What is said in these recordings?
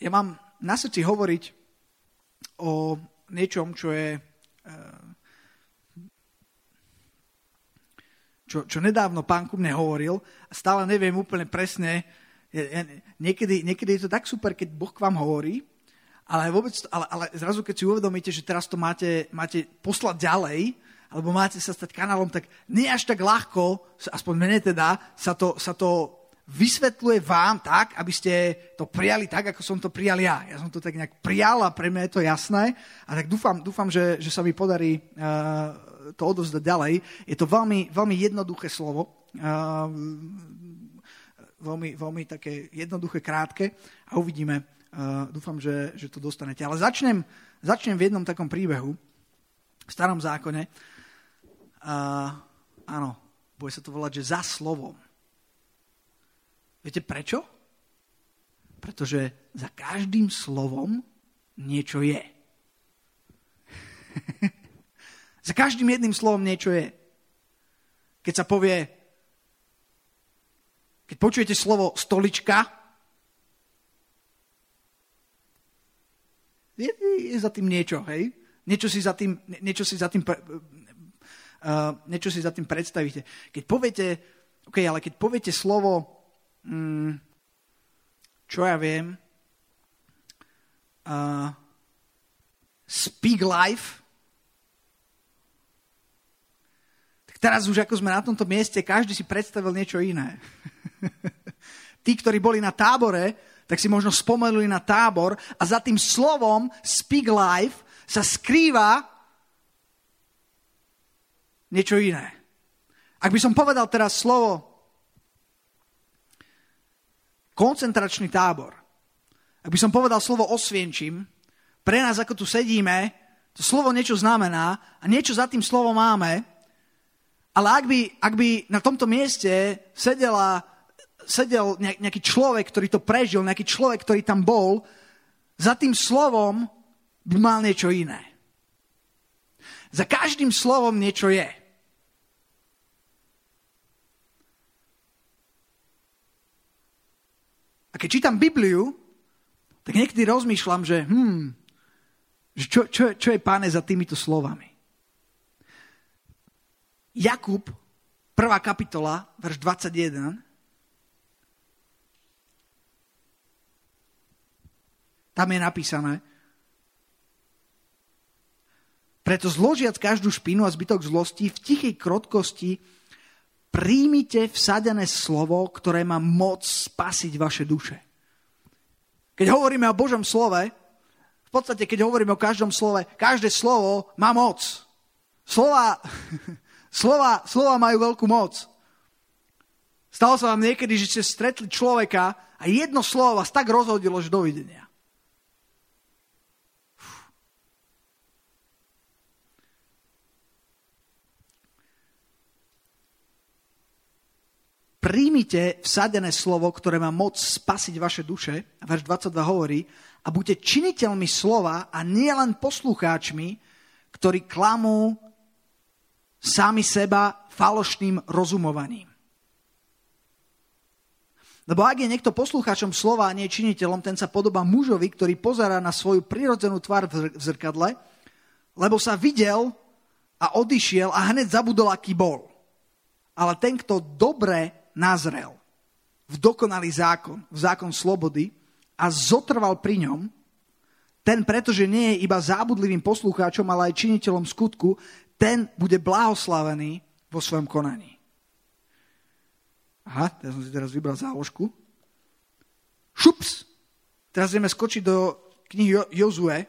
Ja mám na srdci hovoriť o niečom, čo je čo nedávno pán ku mne hovoril, a stále neviem úplne presne. Niekedy je to tak super, keď Boh k vám hovorí, ale zrazu, keď si uvedomíte, že teraz to máte poslať ďalej, alebo máte sa stať kanálom, tak nie až tak ľahko, aspoň mne teda, sa to vysvetľuje vám tak, aby ste to prijali tak, ako som to prijal ja. Ja som to tak nejak prijal a pre mňa je to jasné. A tak dúfam že sa mi podarí to odovzdať ďalej. Je to veľmi, veľmi jednoduché slovo. Veľmi, veľmi také jednoduché, krátke. A uvidíme. Dúfam, že to dostanete. Ale začnem v jednom takom príbehu v Starom zákone. Áno, bude sa to volať, že za slovom. Viete prečo? Pretože za každým slovom niečo je. Za každým jedným slovom niečo je. Keď počujete slovo stolička, je za tým niečo, hej? Niečo si za tým predstavíte. Keď poviete slovo, čo ja viem, speak life, tak teraz už ako sme na tomto mieste, každý si predstavil niečo iné. Tí, ktorí boli na tábore, tak si možno spomenuli na tábor a za tým slovom speak life sa skrýva niečo iné. Ak by som povedal teraz slovo koncentračný tábor, ak by som povedal slovo Osvienčim, pre nás, ako tu sedíme, to slovo niečo znamená a niečo za tým slovom máme, ale ak by na tomto mieste sedel nejaký človek, ktorý to prežil, nejaký človek, ktorý tam bol, za tým slovom by mal niečo iné. Za každým slovom niečo je. A keď čítam Bibliu, tak niekedy rozmýšľam, že čo je, Páne, za týmito slovami. Jakub, 1. kapitola, verš 21. Tam je napísané: preto zložiac každú špinu a zbytok zlosti, v tichej krotkosti príjmite vsadené slovo, ktoré má moc spasiť vaše duše. Keď hovoríme o Božom slove, v podstate, keď hovoríme o každom slove, každé slovo má moc. Slova majú veľkú moc. Stalo sa vám niekedy, že ste stretli človeka a jedno slovo vás tak rozhodilo, že dovidenia. Príjmite vsadené slovo, ktoré má moc spasiť vaše duše. Verš 22 hovorí: a buďte činiteľmi slova a nielen poslucháčmi, ktorí klamú sami seba falošným rozumovaním. Lebo ak je niekto poslucháčom slova a nie činiteľom, ten sa podobá mužovi, ktorý pozerá na svoju prirodzenú tvár v zrkadle, lebo sa videl a odišiel a hneď zabudol, aký bol. Ale ten, kto dobre nazrel v dokonalý zákon, v zákon slobody a zotrval pri ňom, ten, pretože nie je iba zábudlivým poslucháčom, ale aj činiteľom skutku, ten bude blahoslavený vo svojom konaní. Aha, ja som si teraz vybral záložku. Šups! Teraz ideme skočiť do knihy Jozue.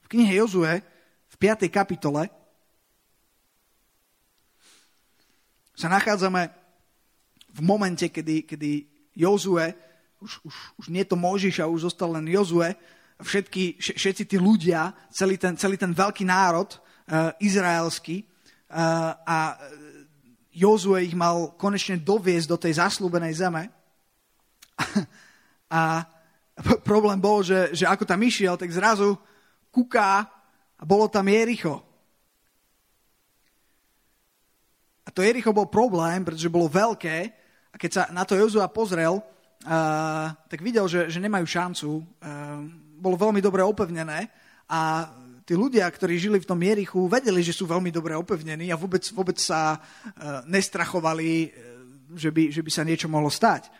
V knihe Jozue v 5. kapitole sa nachádzame v momente, kedy Jozue, už nie to Mojžiš a už zostal len Jozue, všetci tí ľudia, celý ten veľký národ izraelský, a Jozue ich mal konečne doviesť do tej zasľúbenej zeme. A problém bol, že ako tam išiel, tak zrazu kuká a bolo tam Jericho. A to Jericho bol problém, pretože bolo veľké a A keď sa na to Jozua pozrel, tak videl, že nemajú šancu. Bolo veľmi dobre opevnené a tí ľudia, ktorí žili v tom Jerichu, vedeli, že sú veľmi dobre opevnení a vôbec sa nestrachovali, že by sa niečo mohlo stať.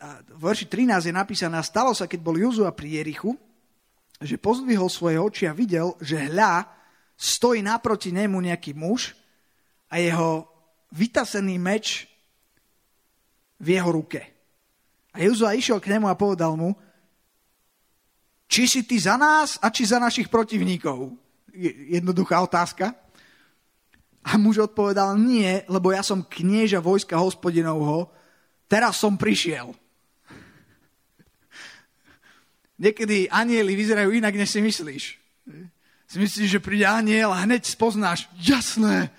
A v verši 13 je napísané, stalo sa, keď bol Jozua pri Jerichu, že pozdvihol svoje oči a videl, že hľa, stojí naproti nemu nejaký muž a jeho vytasený meč v jeho ruke. A Jozua išiel k nemu a povedal mu, či si ty za nás a či za našich protivníkov? Jednoduchá otázka. A muž odpovedal, nie, lebo ja som knieža vojska hospodinovho, teraz som prišiel. Niekedy anjeli vyzerajú inak, než si myslíš. Si myslíš, že príde anjel a hneď spoznáš, jasné,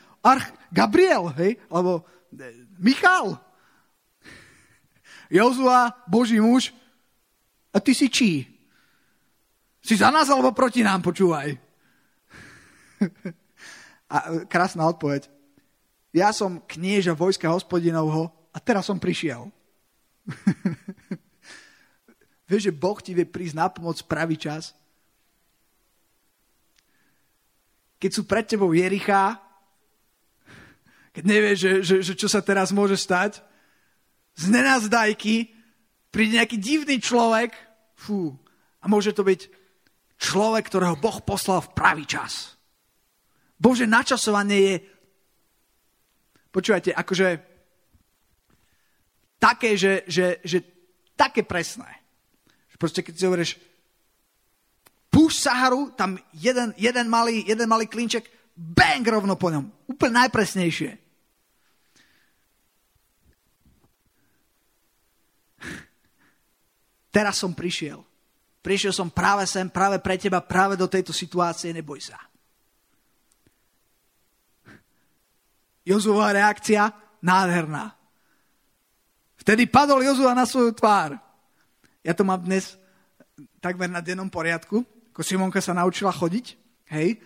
Gabriel, hej, alebo Michal. Jozua, Boží muž, a ty si čí? Si za nás alebo proti nám, počúvaj. A krásna odpoveď. Ja som knieža vojska hospodinovho a teraz som prišiel. Vieš, že Boh ti vie prísť na pomoc pravý čas? Keď sú pred tebou Jerichá, keď nevieš, že čo sa teraz môže stať, z nenazdajky príde nejaký divný človek a môže to byť človek, ktorého Boh poslal v pravý čas. Bože, načasovanie je, počúvajte, akože také, že také presné. Proste keď si hovoríš, púšť Saharu, tam jeden malý klinček, bang, rovno po ňom. Úplne najpresnejšie. Teraz som prišiel. Prišiel som práve sem, práve pre teba, práve do tejto situácie, neboj sa. Jozua reakcia nádherná. Vtedy padol Jozua na svoju tvár. Ja to mám dnes takmer na dennom poriadku, ako Simonka sa naučila chodiť, hej,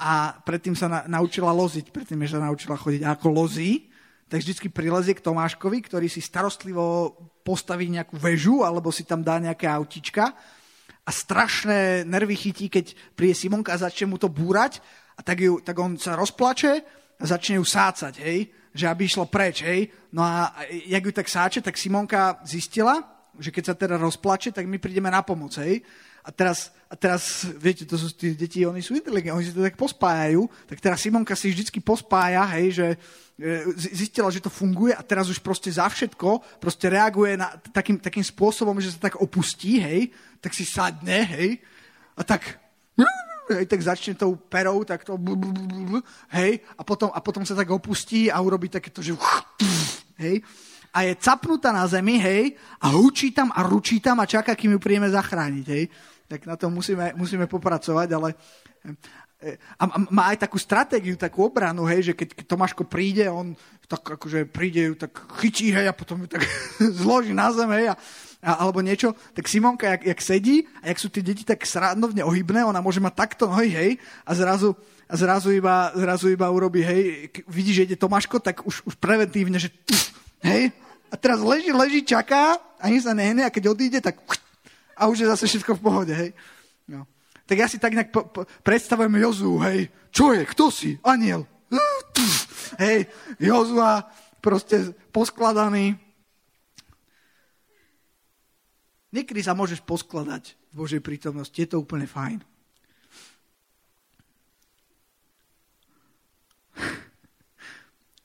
a predtým sa naučila loziť, predtým sa naučila chodiť. A ako lozí, tak vždycky prilezie k Tomáškovi, ktorý si starostlivo postaví nejakú väžu alebo si tam dá nejaké autička a strašné nervy chytí, keď príde Simonka a začne mu to búrať a tak on sa rozplače a začne ju sácať, hej, že aby išlo preč. Hej. No a jak ju tak sáče, tak Simonka zistila, že keď sa teda rozplače, tak my prídeme na pomoc, hej. A teraz, viete, to sú tí deti, oni sú inteligentní, oni si to tak pospájajú, tak teraz Simonka si vždycky pospája, hej, že zistila, že to funguje a teraz už proste za všetko proste reaguje na takým spôsobom, že sa tak opustí, hej, tak si sadne, hej, a tak, hej, tak začne tou perou, tak to, hej, a potom sa tak opustí a urobí takéto, že, hej, a je capnutá na zemi, hej, a hučí tam a ručí tam a čaká, kým ju príjeme zachrániť, hej. Tak na to musíme popracovať, ale a má aj takú stratégiu, takú obranu, hej, že keď Tomáško príde, on tak akože príde, ju tak chytí, hej, a potom ju tak zloží na zem, hej, alebo niečo, tak Simonka, jak sedí a jak sú tie deti tak srandovne ohybné, ona môže mať takto nohy, hej, a zrazu iba urobí, hej, vidí, že ide Tomáško, tak už preventívne, že hej, a teraz leží, čaká, ani sa nehne, a keď odíde, tak a už je zase všetko v pohode, hej. No. Tak ja si tak nejak predstavujem Jozuu, hej. Čo je? Kto si? Anjel. Hej, Jozua, proste poskladaný. Niekedy sa môžeš poskladať v Božej prítomnosti, je to úplne fajn.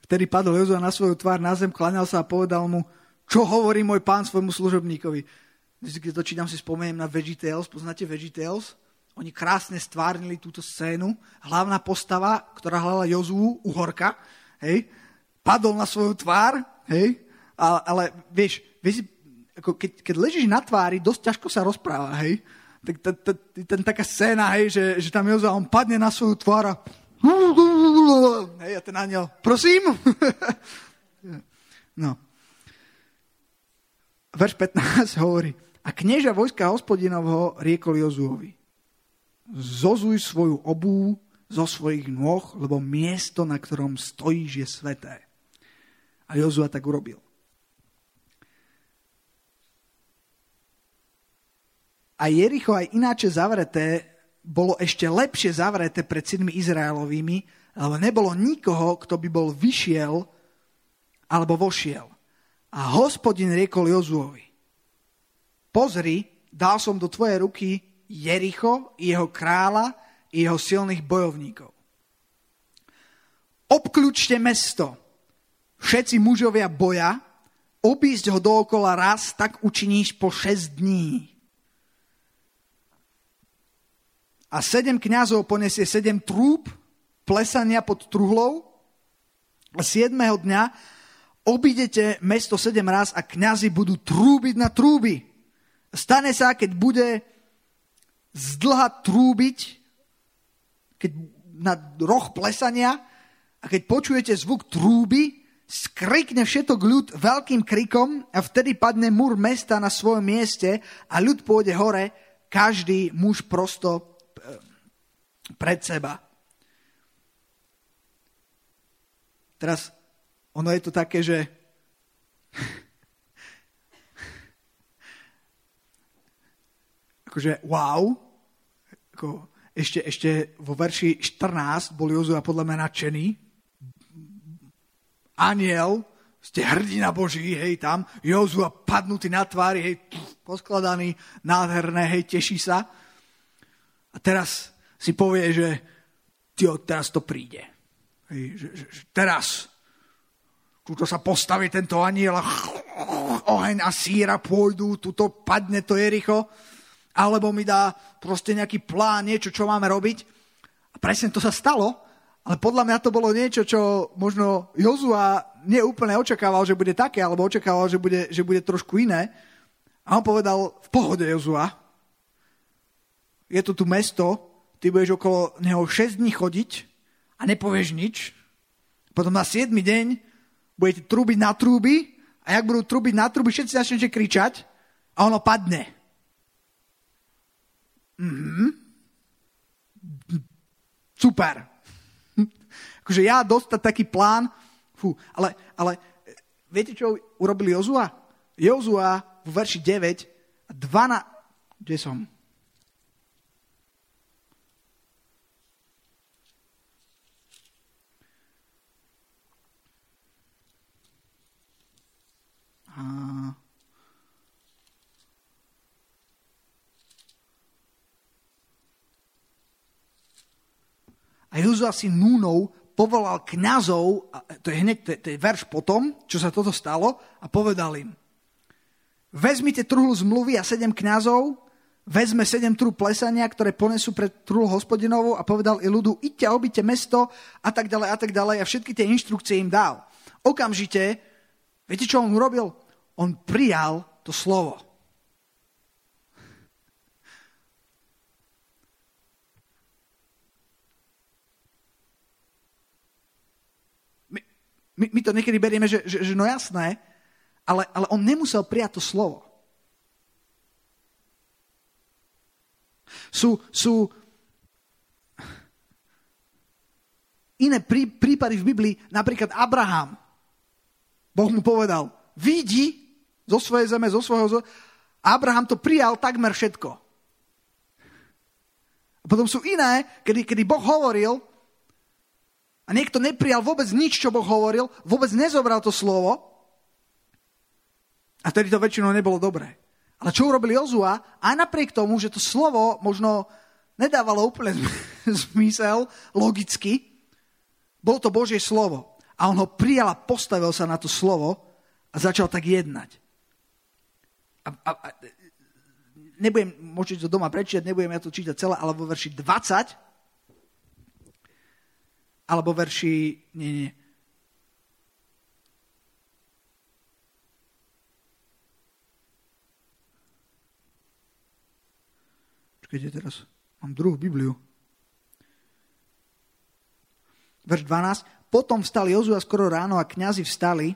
Vtedy padol Jozua na svoju tvár na zem, kláňal sa a povedal mu, čo hovorí môj pán svojmu služobníkovi. Keď to čítam, si spomeniem na VeggieTales. Poznáte VeggieTales? Oni krásne stvárnili túto scénu. Hlavná postava, ktorá hľadala Jozuu, uhorka, hej, padol na svoju tvár, hej, ale vieš ako keď ležíš na tvári, dosť ťažko sa rozpráva, hej. Tak taká scéna, hej, že tam Jozua, on padne na svoju tvár a hej, a ten anjel, prosím. No. Verš 15 hovorí, a knieža vojska hospodinovho riekol Jozuovi, zozuj svoju obuv zo svojich nôh, lebo miesto, na ktorom stojíš, je sveté. A Jozua tak urobil. A Jericho aj ináče zavreté bolo ešte lepšie zavreté pred synmi Izraelovými, lebo nebolo nikoho, kto by bol vyšiel alebo vošiel. A Hospodin riekol Jozuovi: Pozri, dal som do tvojej ruky Jericho, jeho kráľa, jeho silných bojovníkov. Obkľúčte mesto, všetci mužovia boja, obísť ho dookola raz, tak učiníš po 6 dní. A 7 kňazov poniesie 7 trúb plesania pod truhlou. A 7. dňa obídete mesto 7 raz a kňazi budú trúbiť na trúby. Stane sa, keď bude zdlha trúbiť, keď na roh plesania, a keď počujete zvuk trúby, skrikne všetok ľud veľkým krikom a vtedy padne múr mesta na svojom mieste a ľud pôjde hore, každý muž prosto pred seba. Teraz ono je to také, že akože wow, ako ešte vo verši 14 bol Jozua podľa mňa nadšený. Aniel, ste hrdina Boží, hej, tam Jozua padnutý na tvári, hej, poskladaný, nádherné, hej, teší sa. A teraz si povie, že teraz to príde. Že teraz tuto sa postaví tento aniel a oheň a síra pôjdu, tuto padne to Jericho, alebo mi dá proste nejaký plán, niečo, čo máme robiť. A presne to sa stalo, ale podľa mňa to bolo niečo, čo možno Jozua neúplne očakával, že bude také, alebo očakával, že bude trošku iné. A on povedal: v pohode, Jozua, je to tu mesto, ty budeš okolo neho 6 dní chodiť a nepovieš nič. Potom na 7. deň budete trúbiť na trúby a jak budú trúbiť na trúby, všetci začnete kričať a ono padne. Mm-hmm. Super. Akože ja dostať taký plán, ale viete, čo urobili Jozua? Jozua v verši 9 a 12... Kde som? A Jozua syn Núnov povolal kňazov, to je hneď to je verš potom, čo sa toto stalo, a povedal im: Vezmite truhlu zmluvy a 7 kňazov, vezme 7 trúb plesania, ktoré ponesú pred truhlu Hospodinovou, a povedal i ľudu: Idte a obíďte mesto, a tak ďalej, a všetky tie inštrukcie im dal. Okamžite, viete, čo on urobil? On prijal to slovo. My to niekedy berieme, že no jasné, ale on nemusel prijať to slovo. Sú iné prípady v Biblii, napríklad Abraham. Boh mu povedal: Vidí zo svojej zeme, zo svojho... Abraham to prijal takmer všetko. A potom sú iné, kedy Boh hovoril a niekto neprijal vôbec nič, čo Boh hovoril, vôbec nezobral to slovo, a vtedy to väčšinou nebolo dobré. Ale čo urobil Jozua, aj napriek tomu, že to slovo možno nedávalo úplne zmysel logicky, bolo to Božie slovo. A on ho prijal a postavil sa na to slovo a začal tak jednať. A nebudem, môžete to doma prečítať, nebudem ja to čítať celé, alebo verši 20, alebo verši... Nie. Počkajte, teraz mám druhú Bibliu. Verš 12. Potom vstal Jozua skoro ráno a kňazi vstali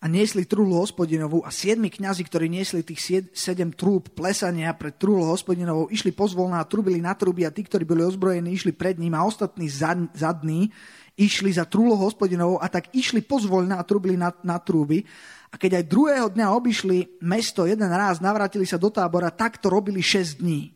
a niesli trúlu hospodinovú a 7 kňazi, ktorí niesli tých 7 trúb plesania pred trúlu hospodinovou, išli pozvolná a trubili na trúby a tí, ktorí boli ozbrojení, išli pred ním a ostatní zadní išli za trúlou hospodinovou a tak išli pozvolná a trubili na trúby. A keď aj druhého dňa obišli mesto jeden raz, navrátili sa do tábora, tak to robili 6 dní.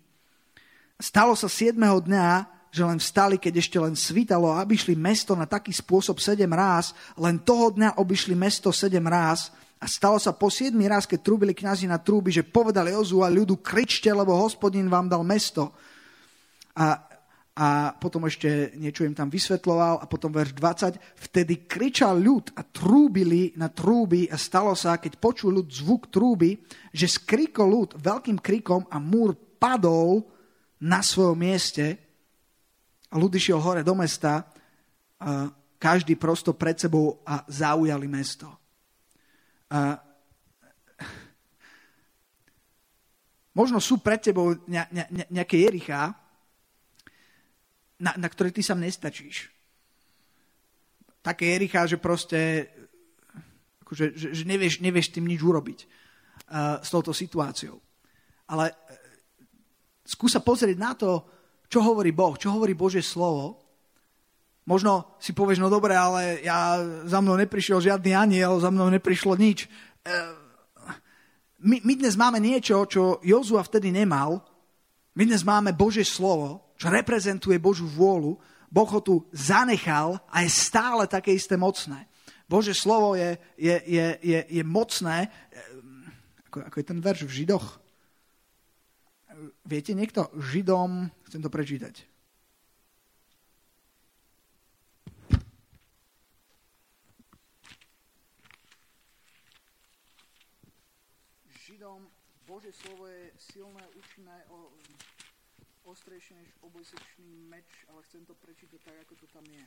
Stalo sa 7. dňa, že len vstali, keď ešte len svítalo a obišli mesto na taký spôsob 7 ráz, len toho dňa obišli mesto 7 ráz a stalo sa po 7 ráz, keď trúbili kňazi na trúby, že povedali Jozua ľudu, kričte, lebo Hospodin vám dal mesto. A potom ešte niečo im tam vysvetloval a potom verš 20, vtedy kričal ľud a trúbili na trúby a stalo sa, keď počul ľud zvuk trúby, že skrikol ľud veľkým krikom a múr padol na svojom mieste. A ľud išiel hore do mesta, každý prosto pred sebou a zaujali mesto. Možno sú pred tebou nejaké Jerichá, na ktoré ty sám nestačíš. Také Jerichá, že proste akože, že nevieš tým nič urobiť s touto situáciou. Ale skúsa pozrieť na to, čo hovorí Boh, čo hovorí Božie slovo. Možno si povieš, no dobre, ale ja, za mnou neprišiel žiadny aniel, za mnou neprišlo nič. My dnes máme niečo, čo Jozua vtedy nemal. My dnes máme Božie slovo, čo reprezentuje Božiu vôľu. Boh ho tu zanechal a je stále také isté mocné. Božie slovo je mocné, ako je ten verš v Židoch. Viete niekto? Židom, chcem to prečítať. Židom, Božie slovo je silné, účinné, ostrejšie než obojsečný meč, ale chcem to prečítať tak, ako to tam je.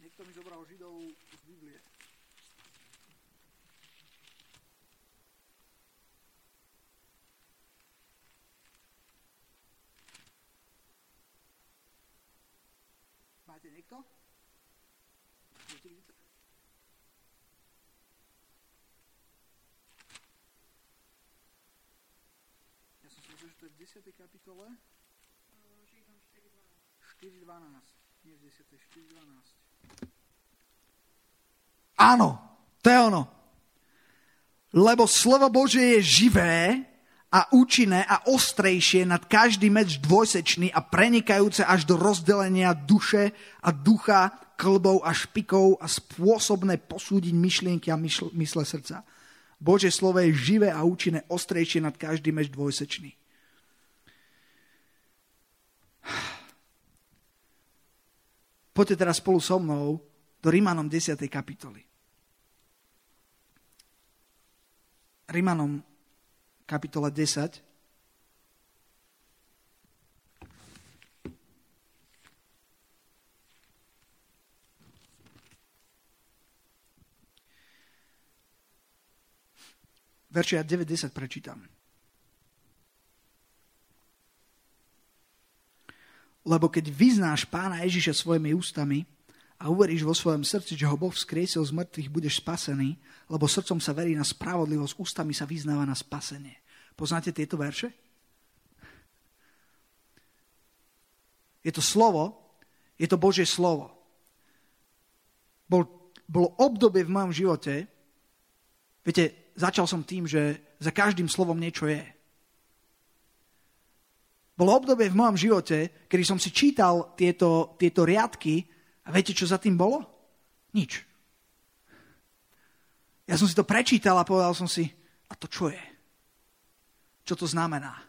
Niekto mi zobral Židov z Biblie. Máte niekto? Ja som si myslel, že to je v 10. kapitole. 4.12. Nie v 10. 4.12. Áno, to je ono. Lebo slovo Božie je živé a účinné a ostrejšie nad každý meč dvojsečný a prenikajúce až do rozdelenia duše a ducha, klbov a špikov a spôsobné posúdiť myšlienky a mysle srdca. Božie slovo je živé a účinné, ostrejšie nad každý meč dvojsečný. Poďte teraz spolu so mnou do Rimanom 10. kapitoly. Rimanom kapitola 10. Veršia 9-10 prečítam. Lebo keď vyznáš Pána Ježiša svojimi ústami a uveríš vo svojom srdci, že ho Boh vzkriesil z mŕtvych, budeš spasený, lebo srdcom sa verí na spravodlivosť, ústami sa vyznáva na spasenie. Poznáte tieto verše? Je to slovo, je to Božie slovo. Bolo obdobie v mojom živote, viete, začal som tým, že za každým slovom niečo je. Bolo obdobie v mojom živote, kedy som si čítal tieto riadky a viete, čo za tým bolo? Nič. Ja som si to prečítal a povedal som si, a to čo je? Čo to znamená?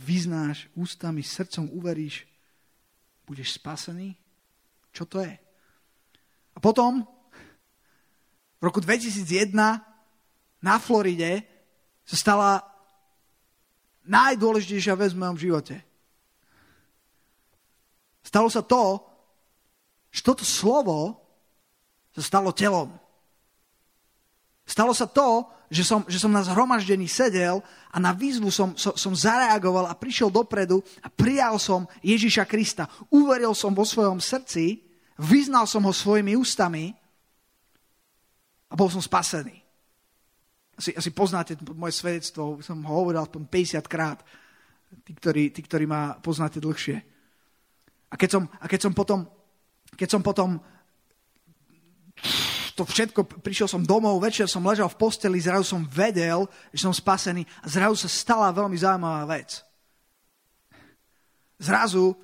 Vyznáš ústami, srdcom uveríš, budeš spasený? Čo to je? A potom, v roku 2001 na Floride sa stala najdôležitejšia vec v mojom živote. Stalo sa to, že toto slovo sa stalo telom. Stalo sa to, že som na zhromaždení sedel a na výzvu som zareagoval a prišiel dopredu a prijal som Ježiša Krista. Uveril som vo svojom srdci, vyznal som ho svojimi ústami a bol som spasený. Asi poznáte moje svedectvo, som ho hovoril 50 krát, tí, ktorí ma poznáte dlhšie. A keď som potom to všetko, prišiel som domov, večer som ležal v posteli, zrazu som vedel, že som spasený a zrazu sa stala veľmi zaujímavá vec. Zrazu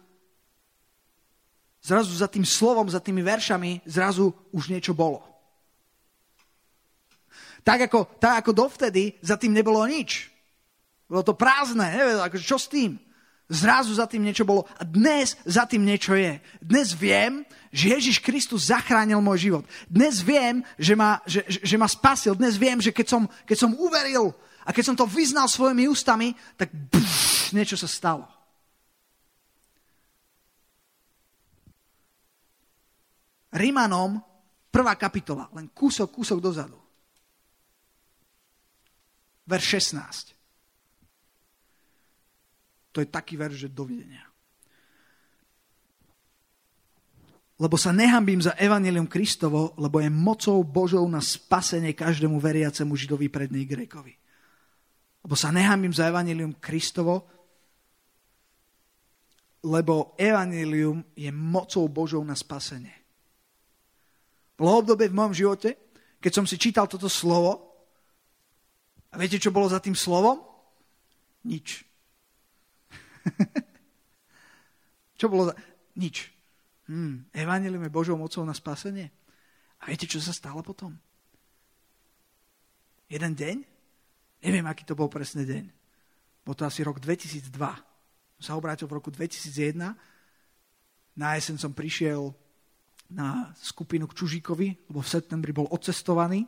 za tým slovom, za tými veršami, zrazu už niečo bolo. Tak ako dovtedy, za tým nebolo nič. Bolo to prázdne, neviem, akože čo s tým? Zrazu za tým niečo bolo a dnes za tým niečo je. Dnes viem, že Ježiš Kristus zachránil môj život. Dnes viem, že ma spasil. Dnes viem, že keď som uveril a keď som to vyznal svojimi ústami, tak niečo sa stalo. Rimanom 1. kapitola, len kúsok dozadu. Verš 16. To je taký verš, že dovidenia. Lebo sa nehanbím za evanjelium Kristovo, lebo je mocou Božou na spasenie každému veriacemu Židovi prednej Grékovi. Lebo sa nehanbím za evanjelium Kristovo, lebo evanjelium je mocou Božou na spasenie. Bolo obdobie v mojom živote, keď som si čítal toto slovo, a viete, čo bolo za tým slovom? Nič. Čo bolo za... Nič. Evanjelium je Božou mocou na spasenie. A viete, čo sa stalo potom? Jeden deň? Neviem, aký to bol presne deň. Bol to asi rok 2002. Som sa obrátil v roku 2001. Na jeseň som prišiel na skupinu k Čužíkovi, lebo v septembri bol odcestovaný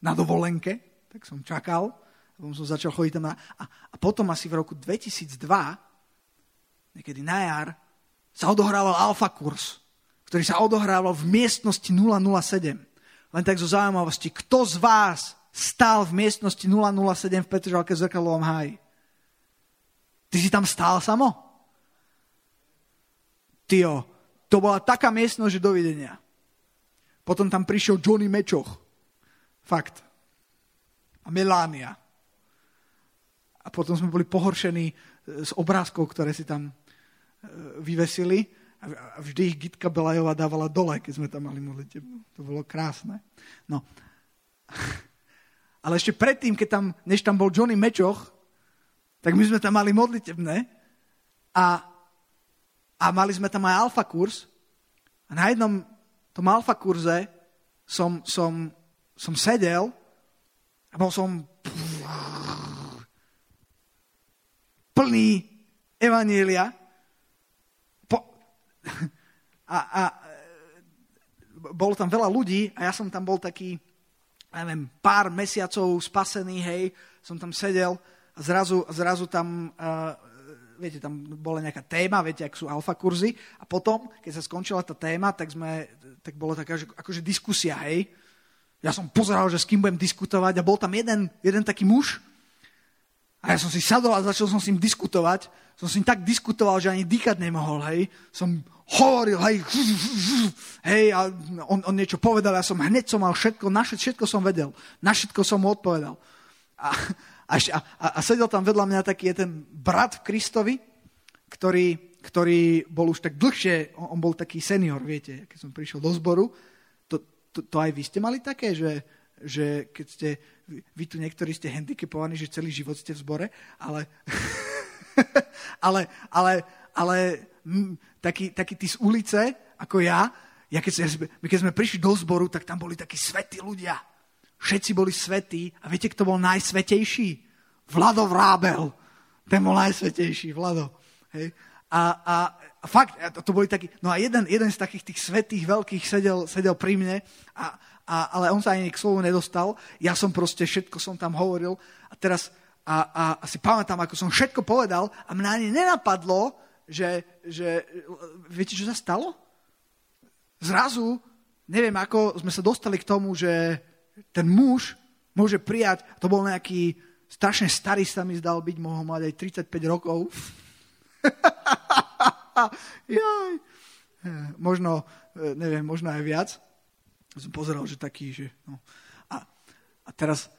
na dovolenke. Tak som čakal, potom som začal chodiť tam. A potom asi v roku 2002, niekedy na jar, sa odohrával Alfa kurz, ktorý sa odohrával v miestnosti 007. Len tak zo zaujímavosti, kto z vás stál v miestnosti 007 v Petržalke v Zrkadlovom háji? Ty si tam stál samo? Tyjo, to bola taká miestnosť, že dovidenia. Potom tam prišiel Johnny Mečoch. Fakt. A Melania. A potom sme boli pohoršení s obrázkov, ktoré si tam vyvesili. A vždy ich Gitka Belajová dávala dole, keď sme tam mali modlitebnú. To bolo krásne. No. Ale ešte predtým, než tam bol Johnny Mečoch, tak my sme tam mali modlitebné a mali sme tam aj alfa kurz. A na jednom tom alfa kurze som sedel a bol som plný evanjelia a bolo tam veľa ľudí a ja som tam bol taký, neviem, pár mesiacov spasený, hej, som tam sedel a zrazu tam, viete, tam bola nejaká téma, viete, ak sú alfa kurzy a potom, keď sa skončila tá téma, tak bola taká, že, akože diskusia, hej. Ja som pozeral, že s kým budem diskutovať a bol tam jeden taký muž a ja som si sadol a začal som s ním diskutovať. Som s ním tak diskutoval, že ani dýchať nemohol, hej. Som hovoril, hej a on niečo povedal, ja som hneď som mal všetko, všetko som vedel, na všetko som mu odpovedal. A sedel tam vedľa mňa taký ten brat v Kristovi, ktorý bol už tak dlhšie, on bol taký senior, viete, keď som prišiel do zboru. To aj vy ste mali také, že keď ste, vy tu niektorí ste handicapovaní, že celý život ste v zbore, ale takí tí z ulice, ako ja keď sme prišli do zboru, tak tam boli takí svätí ľudia. Všetci boli svätí a viete, kto bol najsvätejší? Vlado Vrábel. Ten bol najsvätejší, Vlado. Hej. A fakt, to boli takí... No a jeden z takých tých svätých veľkých sedel pri mne, ale on sa ani k slovu nedostal. Ja som proste všetko som tam hovoril a teraz si pamätám, ako som všetko povedal a mňa ani nenapadlo, že viete, čo sa stalo? Zrazu, neviem ako, sme sa dostali k tomu, že ten muž môže prijať, to bol nejaký strašne starý, sa mi zdal byť, mohol mať aj 35 rokov... Jaj. Možno neviem, možno aj viac. Som pozeral, že taký, že... No. A teraz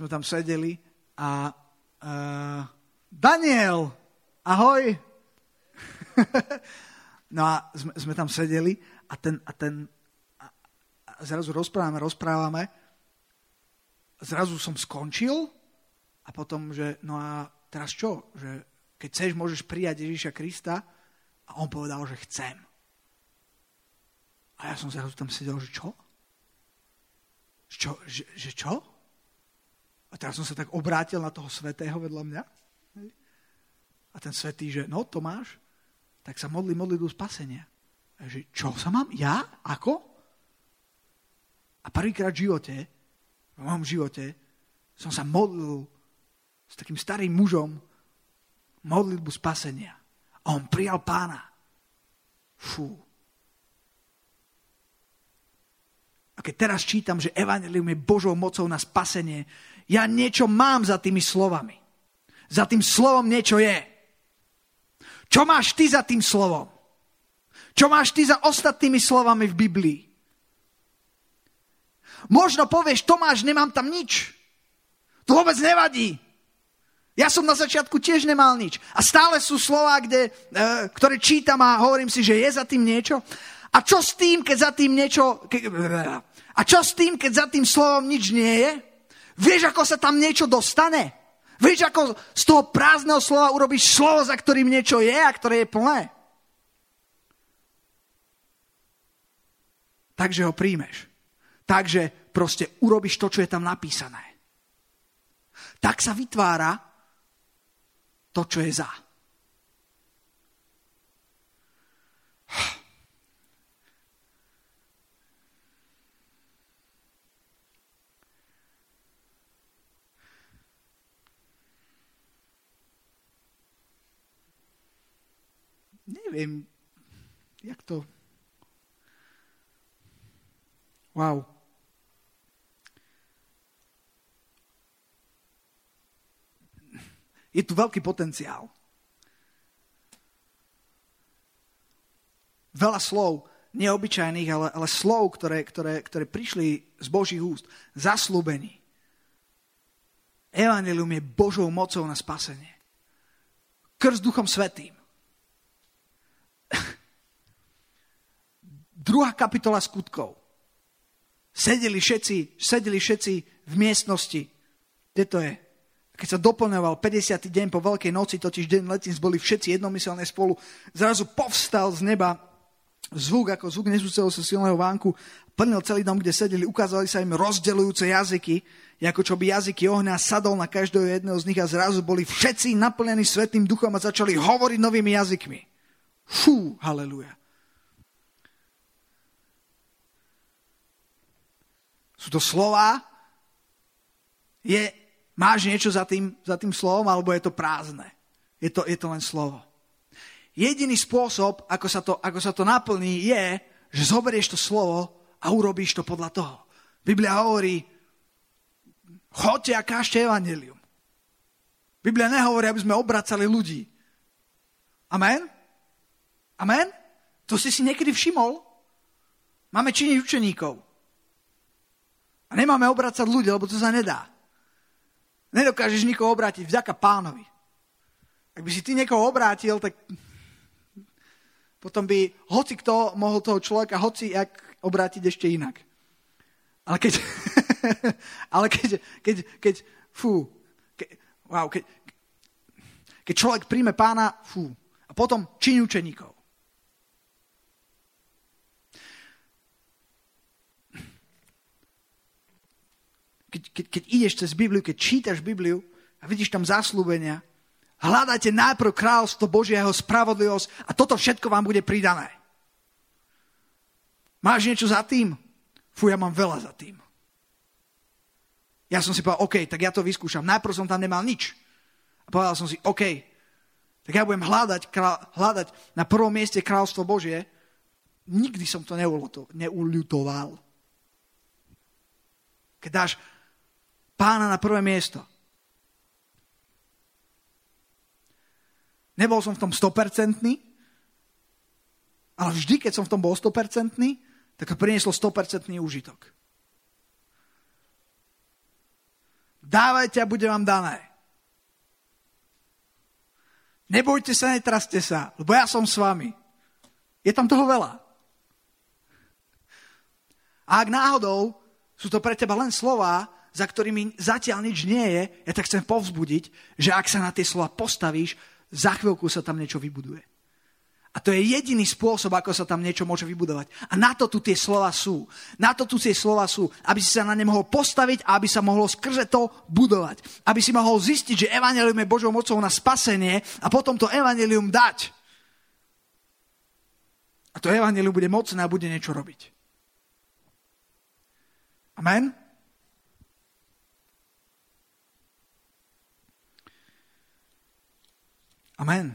sme tam sedeli a Daniel, ahoj! No a sme tam sedeli a zrazu rozprávame. Zrazu som skončil a potom, že no a teraz čo? Že keď chceš, môžeš prijať Ježiša Krista a on povedal, že chcem. A ja som zrazu tam sedel, že čo? Že čo? A teraz som sa tak obrátil na toho svätého vedľa mňa. A ten svätý, že no Tomáš, tak sa modlí modlitbu spasenia. A že čo sa mám? Ja? Ako? A prvýkrát v mojom živote, som sa modlil s takým starým mužom modlitbu spasenia. A on prijal Pána. Fú. A keď teraz čítam, že evanjelium je Božou mocou na spasenie, ja niečo mám za tými slovami. Za tým slovom niečo je. Čo máš ty za tým slovom? Čo máš ty za ostatnými slovami v Biblii? Možno povieš, Tomáš, nemám tam nič. To vôbec nevadí. Ja som na začiatku tiež nemal nič. A stále sú slová, ktoré čítam a hovorím si, že je za tým niečo. A čo s tým, keď za tým za tým slovom nič nie je? Vieš, ako sa tam niečo dostane? Vieš, ako z toho prázdneho slova urobíš slovo, za ktorým niečo je a ktoré je plné? Takže ho príjmeš. Takže proste urobíš to, čo je tam napísané. Tak sa vytvára to, čo je za. Neviem, jak to... Wow. Je tu veľký potenciál. Veľa slov, neobyčajných, ale slov, ktoré prišli z Božích úst. Zasľúbení. Evangelium je Božou mocou na spasenie. Krst Duchom Svätým. 2. kapitola Skutkov. Sedeli všetci v miestnosti. Kde to je? Keď sa doplňoval 50. deň po Veľkej noci, totiž deň letníc, boli všetci jednomyselné spolu. Zrazu povstal z neba zvuk, ako zvuk nesúceho sa silného vánku. Plnil celý dom, kde sedeli. Ukázali sa im rozdeľujúce jazyky, ako čo by jazyky ohňa sadol na každého jedného z nich a zrazu boli všetci naplnení Svätým Duchom a začali hovoriť novými jazykmi. Fú, haleluja. Sú to slová, máš niečo za tým slovom, alebo je to prázdne. Je to len slovo. Jediný spôsob, ako sa to naplní, je, že zoberieš to slovo a urobíš to podľa toho. Biblia hovorí, choďte a kážte evanjelium. Biblia nehovorí, aby sme obracali ľudí. Amen? Amen? To ste si niekedy všimol? Máme činiť učeníkov. A nemáme obracať ľudí, lebo to sa nedá. Nedokážeš nikoho obrátiť, vďaka Pánovi. Ak by si ty niekoho obrátil, tak potom by hoci kto mohol toho človeka hoci jak obrátiť ešte inak. Ale keď človek príjme Pána, a potom čiň učeníkov. Keď ideš cez Bibliu, keď čítaš Bibliu a vidíš tam zasľúbenia, hľadajte najprv kráľovstvo Božieho, spravodlivosť a toto všetko vám bude pridané. Máš niečo za tým? Fú, ja mám veľa za tým. Ja som si povedal, OK, tak ja to vyskúšam. Najprv som tam nemal nič. A povedal som si, OK, tak ja budem hľadať na prvom mieste kráľovstvo Božie. Nikdy som to neuľutoval. Keď dáš Pána na prvé miesto. Nebol som v tom 100%, ale vždy, keď som v tom bol 100%, tak to prinieslo 100% úžitok. Dávajte a bude vám dané. Nebojte sa, netraste sa, lebo ja som s vami. Je tam toho veľa. A ak náhodou sú to pre teba len slová, za ktorými zatiaľ nič nie je, ja tak chcem povzbudiť, že ak sa na tie slova postavíš, za chvíľku sa tam niečo vybuduje. A to je jediný spôsob, ako sa tam niečo môže vybudovať. A na to tu tie slova sú. Na to tu tie slova sú, aby si sa na ne mohol postaviť a aby sa mohlo skrze to budovať. Aby si mohol zistiť, že evanjelium je Božou mocou na spasenie a potom to evanjelium dať. A to evanjelium bude mocné a bude niečo robiť. Amen? Amen.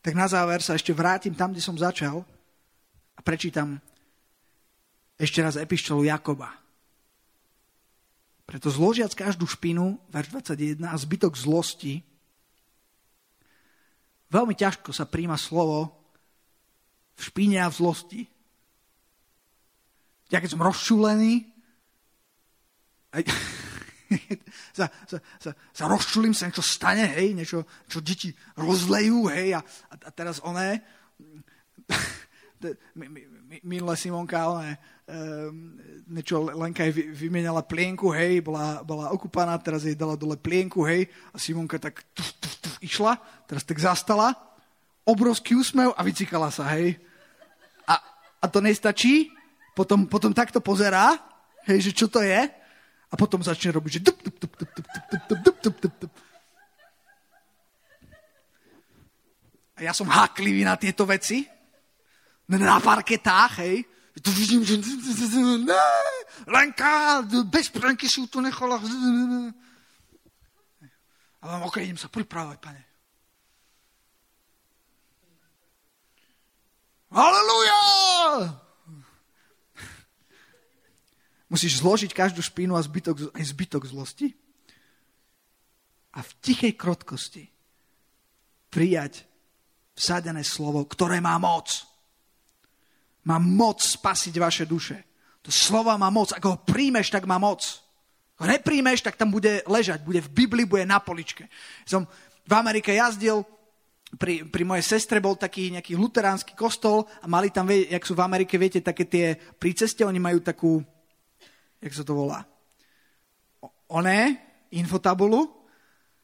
Tak na záver sa ešte vrátim tam, kde som začal a prečítam ešte raz epištolu Jakoba. Preto zložiac každú špinu, verš 21, a zbytok zlosti, veľmi ťažko sa príjma slovo v špine a v zlosti. Ja keď som rozčúlený, sa rozčulím, sa niečo stane, hej, niečo, čo deti rozlejú, hej, a teraz oné, minule Simonka, niečo, Lenka jej vymenala plienku, hej, bola okupaná, teraz jej dala dole plienku, hej, a Simonka tak išla, teraz tak zastala, obrovský úsmev a vycikala sa, hej. A to nestačí, potom takto pozerá, hej, že čo to je, a potom začne robiť, že dup, dup, dup, dup, dup, dup, dup, dup, dup, dup, dup. A ja som háklivý na tieto veci, na parketách, hej. To vidím, že Lenka, bez prenky si ju tu nechala. A vám okej, idem sa pripravovať, pane. Halelujá! Musíš zložiť každú špínu a aj zbytok zlosti a v tichej krotkosti prijať vsadené slovo, ktoré má moc. Má moc spasiť vaše duše. To slovo má moc. Ak ho príjmeš, tak má moc. Ak ho nepríjmeš, tak tam bude ležať. Bude v Biblii, bude na poličke. Som v Amerike jazdil, pri mojej sestre bol taký nejaký luteránsky kostol a mali tam, jak sú v Amerike, viete, také tie pri ceste, oni majú takú, jak sa to volá, infotabulu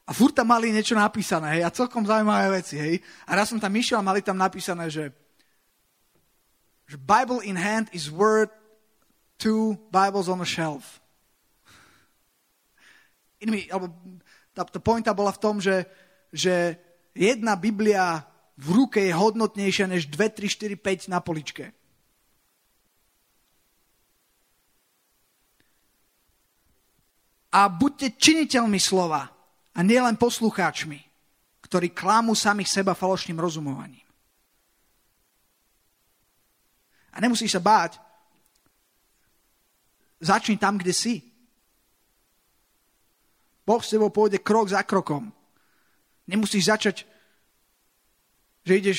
a furt tam mali niečo napísané, hej, a celkom zaujímavé veci, hej. A raz som tam išiel a mali tam napísané, že Bible in hand is worth 2 Bibles on a shelf. Tá pointa bola v tom, že jedna Biblia v ruke je hodnotnejšia než 2, 3, 4, 5 na poličke. A buďte činiteľmi slova a nielen poslucháčmi, ktorí klamú samých seba falošným rozumovaním. A nemusíš sa báť. Začni tam, kde si. Boh s tebou pôjde krok za krokom. Nemusíš začať, že ideš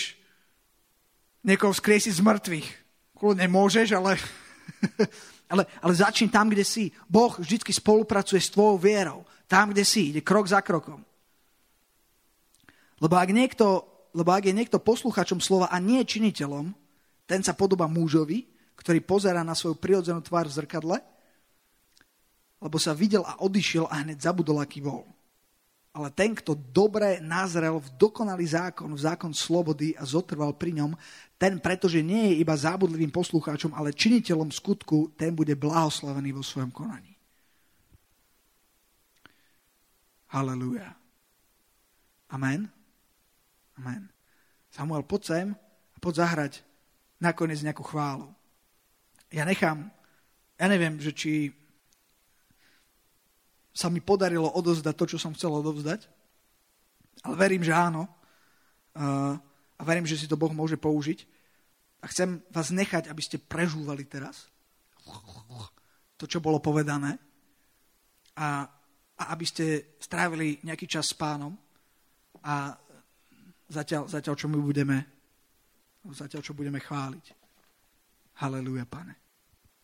niekoho vzkriesiť z mŕtvych. Kľudne môžeš, ale... Ale začni tam, kde si. Boh vždycky spolupracuje s tvojou vierou. Tam, kde si. Ide krok za krokom. Lebo ak je niekto posluchačom slova a nie činiteľom, ten sa podobá mužovi, ktorý pozerá na svoju prirodzenú tvár v zrkadle, lebo sa videl a odišiel a hneď zabudol, aký bol. Ale ten, kto dobre nazrel v dokonalý zákon, v zákon slobody a zotrval pri ňom, ten, pretože nie je iba zábudlivým poslucháčom, ale činiteľom skutku, ten bude blahoslavený vo svojom konaní. Halelujá. Amen. Amen. Samuel, poď sem a poď zahrať nakoniec nejakú chválu. Ja neviem, že či sa mi podarilo odovzdať to, čo som chcel odovzdať. Ale verím, že áno. A verím, že si to Boh môže použiť. A chcem vás nechať, aby ste prežúvali teraz to, čo bolo povedané. A aby ste strávili nejaký čas s Pánom. A zatiaľ čo my budeme zatiaľ čo budeme chváliť. Haleluja, Pane.